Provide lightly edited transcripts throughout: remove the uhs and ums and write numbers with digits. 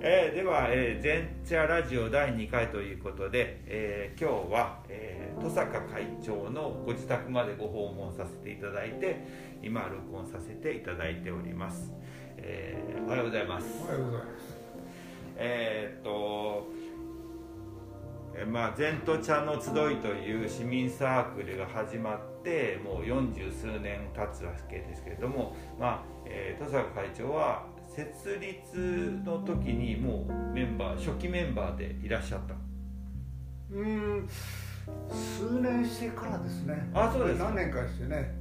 では、全茶ラジオ第2回ということで、今日は、登坂会長のご自宅までご訪問させていただいて、今録音させていただいております。おはようございます。おはようございます。全都茶の集いという市民サークルが始まってもう40数年経つわけですけれども、登坂会長は設立の時にもう初期メンバーでいらっしゃった。数年してからですね。あ、そうですか。何年かしてね。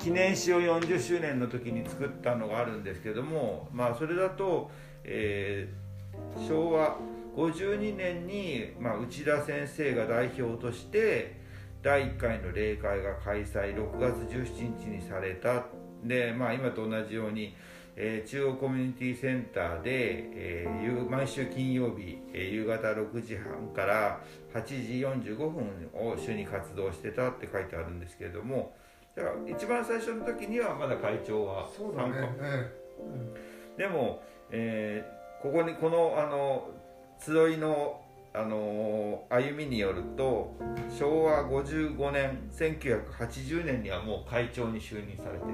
記念誌を40周年の時に作ったのがあるんですけれども、それだと、昭和52年に、内田先生が代表として第1回の例会が開催6月17日にされた。で、今と同じように、中央コミュニティセンターで、毎週金曜日、夕方6時半から8時45分を主に活動してたって書いてあるんですけれども、だから一番最初の時にはまだ会長は参加、でも、この集いの、歩みによると昭和55年1980年にはもう会長に就任されてる。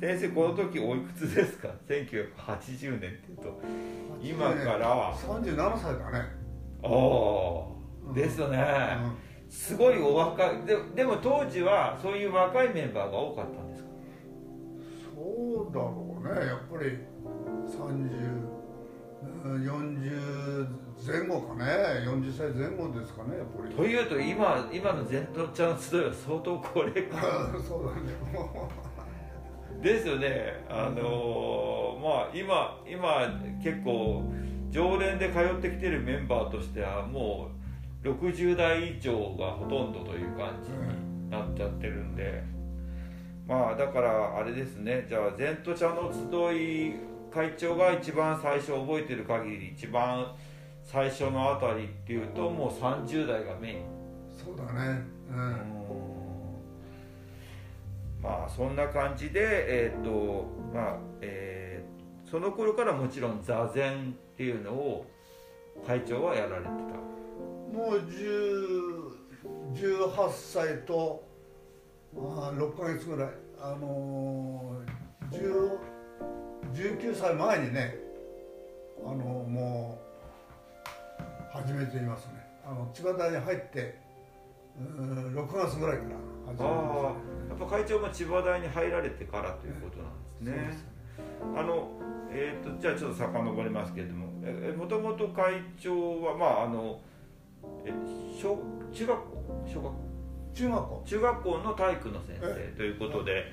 先生、この時おいくつですか？1980年っていうと今から37歳だね。ですよね、すごいお若い。 でも当時はそういう若いメンバーが多かったんですか？そうだろうね。やっぱり40前後かね。40歳前後ですかね、やっぱり。というと今の全都茶の集いは相当高齢化そうだねですよね。今結構常連で通ってきてるメンバーとしてはもう60代以上がほとんどという感じになっちゃってるんで、だからあれですね。じゃあ全都茶の集い会長が一番最初覚えてる限り一番最初のあたりっていうともう30代がメイン。そうだね、そんな感じで、その頃からもちろん座禅っていうのを会長はやられてた。もう18歳と6ヶ月ぐらい、19歳前にね、もう始めていますね。千葉大に入って6月ぐらいから始めました。やっぱ会長も千葉大に入られてからということなんですね。じゃあちょっと遡りますけれども、もともと会長は中学校の体育の先生ということで、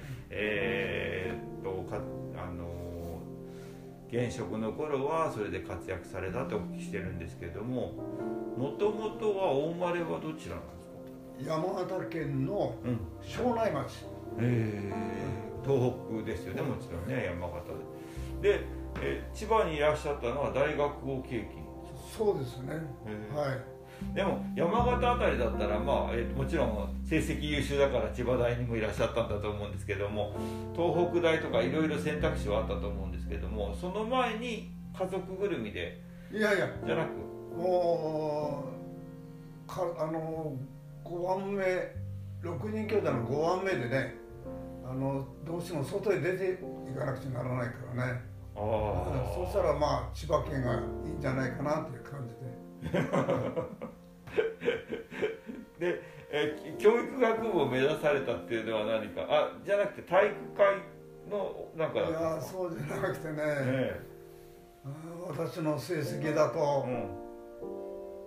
現職の頃はそれで活躍されたとお聞きしてるんですけれども、もともとはお生まれはどちらなんですか？山形県の庄内町、東北ですよね、もちろんね、山形で。千葉にいらっしゃったのは大学を経験。そうですね、はい。でも山形あたりだったら、もちろん成績優秀だから千葉大にもいらっしゃったんだと思うんですけども、東北大とかいろいろ選択肢はあったと思うんですけども、その前に家族ぐるみで。じゃなくもう5番目6人兄弟の5番目でね、どうしても外へ出ていかなくちゃならないからね。そうしたら千葉県がいいんじゃないかなという感じでで、教育学部を目指されたっていうのは何かじゃなくて体育会のなんかだったんですか？そうじゃなくてね、私の成績だと、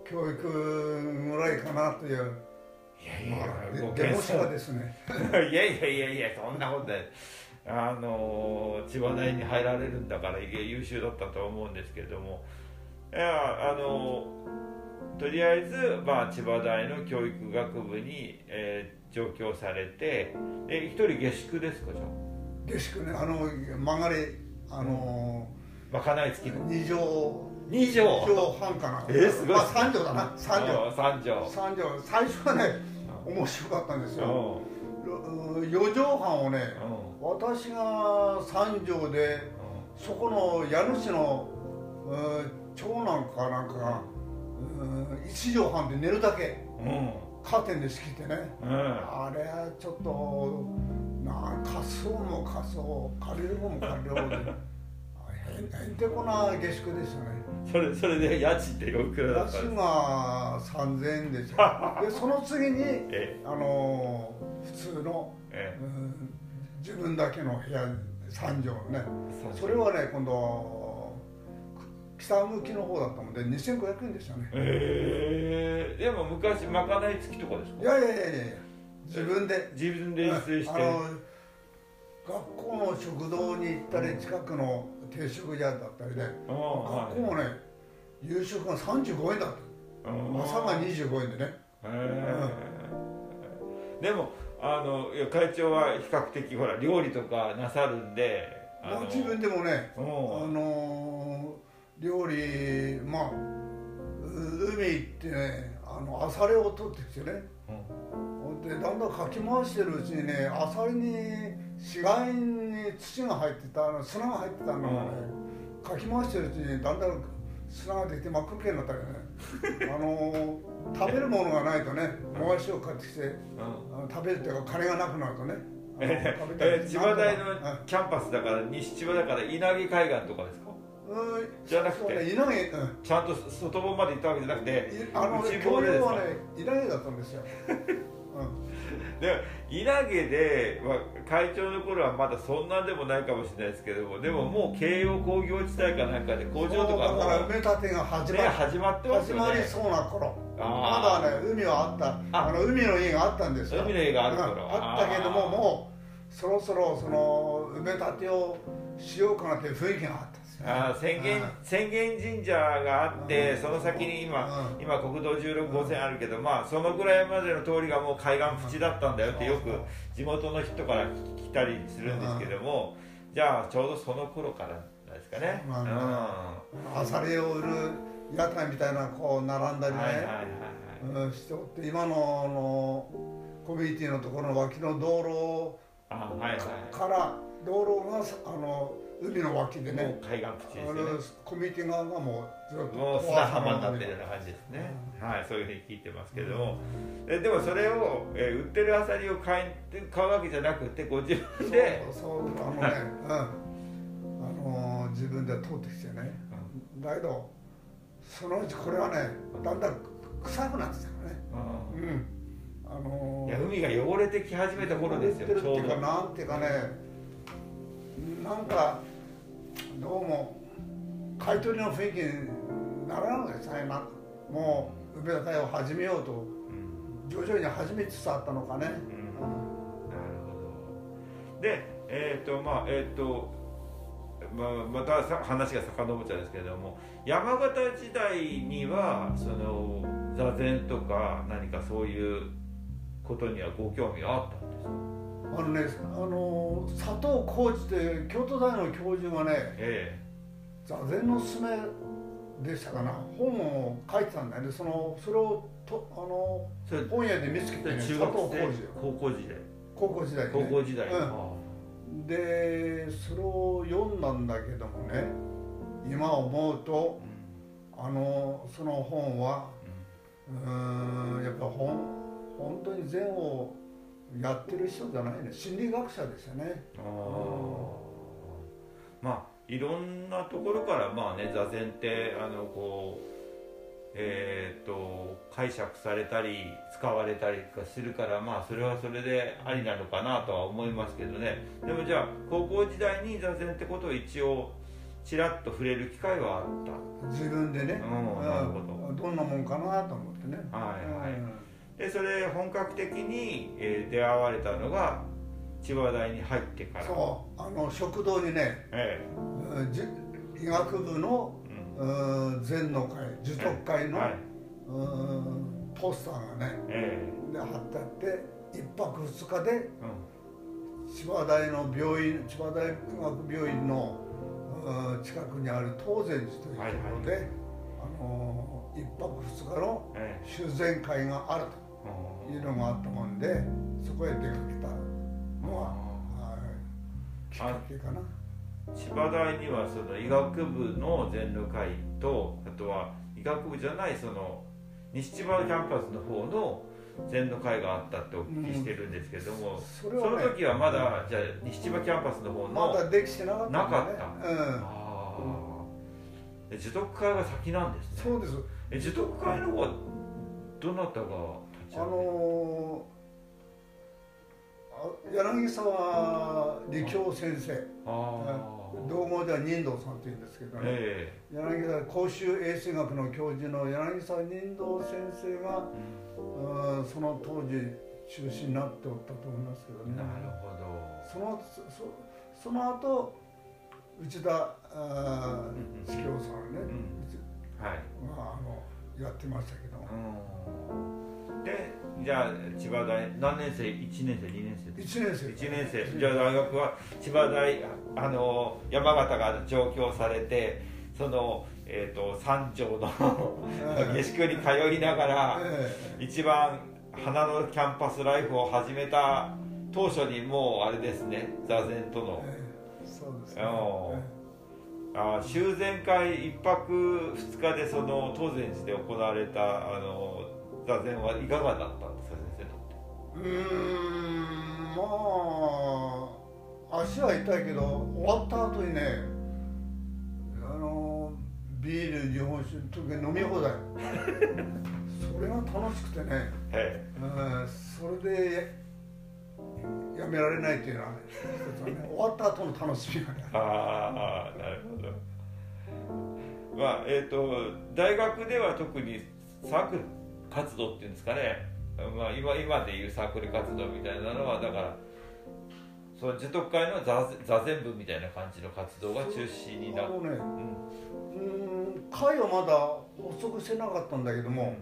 教育ぐらいかなという。下校者ですねいやそんなことない。千葉大に入られるんだから優秀だったと思うんですけれども、とりあえず、千葉大の教育学部に、上京されて、一人下宿ですか？じゃあ下宿ね、曲がりまかない付きの2畳半かな。すごい。3畳だな。3畳。最初はね面白かったんですよ。四畳半をね、私が三畳で、そこの家主の長男かなんかが一畳半で寝るだけ、カーテンで仕切ってね、あれはちょっとなあ、貸そうも貸そう借りるもん借りるもんでへんてこな下宿でしたね。それで家賃っておいくらだったんですか？家賃が3000円でしたでその次に普通の、自分だけの部屋3畳のね、それはね今度北向きの方だったので2500円でしたね。へえ。でも昔まかない付きとかですか？いやいやいやいや、自分で出演して、学校の食堂に行ったり近くの定食屋だったりで、学校もね夕食が35円だった、朝が25円でね。でも会長は比較的ほら料理とかなさるんで、自分でもね料理、まあ海行ってねアサリを取ってきてね、でだんだんかき回してるうちにね、アサリに死骸に土が入ってた、砂が入ってたのがね、かき回してるうちにだんだん砂が出て真っ黒けになったりね食べるものがないとね、もやしを買ってきて、食べるっていうか金がなくなるとね、千葉大のキャンパスだから、西千葉だから稲毛海岸とかですか？じゃなくて、稲毛、ちゃんと外房まで行ったわけじゃなくて、内房でですか？稲毛だったんですよ。で稲毛で、会長の頃はまだそんなんでもないかもしれないですけども、でももう京葉工業地帯かなんかで工場とかもだから埋め立てが始まってますよね。始まりそうな頃、まだね海はあった、海の家があったんですよ。海の家がある頃あったけども、もうそろそろその埋め立てをしようかなっていう雰囲気があったんですよ。浅間神社があって、その先に今国道16号線あるけど、まあそのぐらいまでの通りがもう海岸口だったんだよってよく地元の人から聞いたりするんですけども、じゃあちょうどその頃からなんですかね。アサリを売る屋台みたいなこう並んだりねしておって、今のコミュニティのところの脇の道路から、道路が海の脇でね、海岸口ですね、コミュニティ側がもうずっと砂浜になってるような感じですね。はい、そういうふうに聞いてますけども、でもそれを売ってるアサリを買うわけじゃなくて、ご自分でそうね自分で取ってきてね、だけどそのうちこれはねだんだん臭くなってきたのね。海が汚れてき始めた頃ですよ。ちょうどなんていうかね、なんかどうも買い取りの雰囲気にならないですね。もう埋め立てを始めようと徐々に始めつつあったのかね。なるほど。でまた話が遡っちゃうんですけれども、山形時代にはその座禅とか何かそういうことにはご興味はあったんですか？佐藤浩二という京都大の教授がね、座禅の勧めでしたかな、本を書いてたんだよね。それを本屋で見つけて、ね、佐藤浩二よ。高校時代、ね、高校時代、でそれを読んだんだけどもね、今思うと、その本は、やっぱ本当に禅をやってる人じゃないね、心理学者でしたね。まあいろんなところからまあね、座禅って解釈されたり使われたりするから、まあそれはそれでありなのかなとは思いますけどね。でもじゃあ高校時代に座禅ってことを一応ちらっと触れる機会はあった自分でね、どんなもんかなと思ってね。でそれ本格的に出会われたのが千葉大に入ってから。そう食堂にね、医学部の禅の会、樹徳会のポスターがね、で貼ってあって、1泊2日で千葉大学病院の近くにある東禅寺というところで、1泊2日の修禅会があるというのがあったもんで、そこへ出かけたのはきっかけかな。千葉大にはその医学部の全路会と、あとは医学部じゃないその西千葉キャンパスの方の全路会があったってお聞きしてるんですけども、うんそれはね、その時はまだじゃあ西千葉キャンパスの方のまだできてなかった、ね、なかった、うん、あー樹徳会が先なんですね。そうです。樹徳会の方はどなたが立ち上げたんですか？柳沢理教先生、同郷では人道さんというんですけどね、柳沢公衆衛生学の教授の柳沢人道先生が、うん、その当時中心になっておったと思いますけどね。なるほど。その後内田司教さんね、うんはい、やってましたけど、うん、でじゃあ千葉大何年生？ 1 年生2年生ですか？1年生。じゃあ大学は千葉大山形が上京されてその、三条の下宿に通いながら、一番花のキャンパスライフを始めた当初にもうあれですね、座禅との、そうですね、修禅会1泊2日でその当然寺で行われた座禅はいかがだったんですか、先生？まあ足は痛いけど終わった後にね、ビール日本酒特に飲み放題それが楽しくてね、それでやめられないというのは、ね、終わった後の楽しみがね。ああ、なるほど。まあ大学では特にサークル活動っていうんですかね。まあ今でいうサークル活動みたいなのはだから、その樹徳会の座禅部みたいな感じの活動が中心になる。会はまだ発足してなかったんだけども、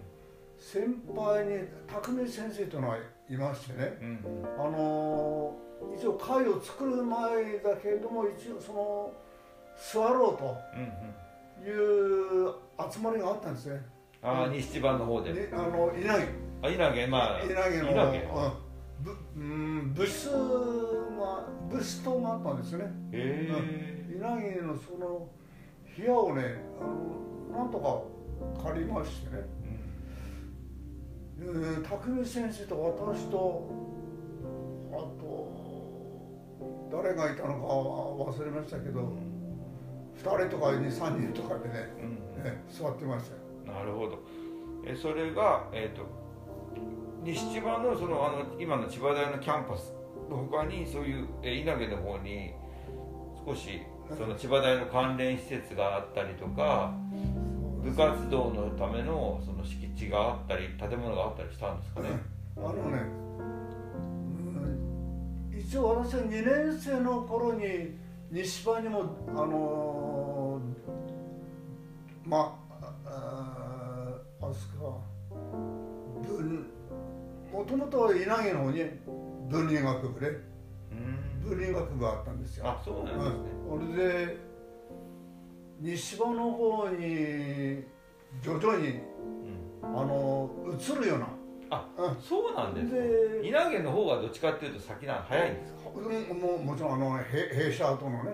先輩に匠先生とのいましてね、一応会を作る前だけれども一応その座ろうという集まりがあったんですね。西千葉の方で稲毛、まあ稲毛の部室棟があったんですね。稲毛のその部屋をね、なんとか借りましてね、匠先生と私とあと誰がいたのかは忘れましたけど、2人とか2、3人とかで 座ってましたよ。なるほど。それが、西千葉 の, 今の千葉大のキャンパスの他にそういう稲毛の方に少しその千葉大の関連施設があったりとか、部活動のため の, その敷地があったり建物があったりしたんですかね。一応私は2年生の頃に西場にもあそこもともと稲毛の方に文理学部で、文理学部があったんですよ。あ、そうなんですね。それで西場の方に徐々に、移るような。そうなんですね。稲毛の方がどっちかっていうと先なの早いんですか？もちろん弊社とのね、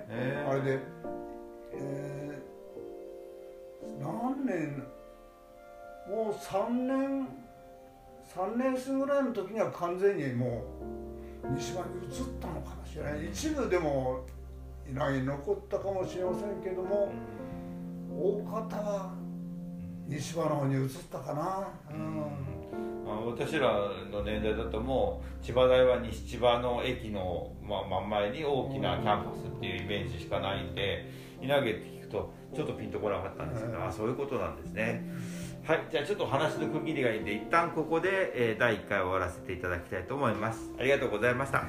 あれで、何年もう3年生ぐらいの時には完全にもう西場に移ったのかもしれない。一部でも稲毛に残ったかもしれませんけども、大方は西場の方に移ったかな。私らの年代だともう千葉大は西千葉の駅の真ん前に大きなキャンパスっていうイメージしかないんで、稲毛って聞くとちょっとピンとこなかったんですけど、そういうことなんですね。はい、じゃあちょっと話の区切りがいいんで一旦ここで第1回終わらせていただきたいと思います。ありがとうございました。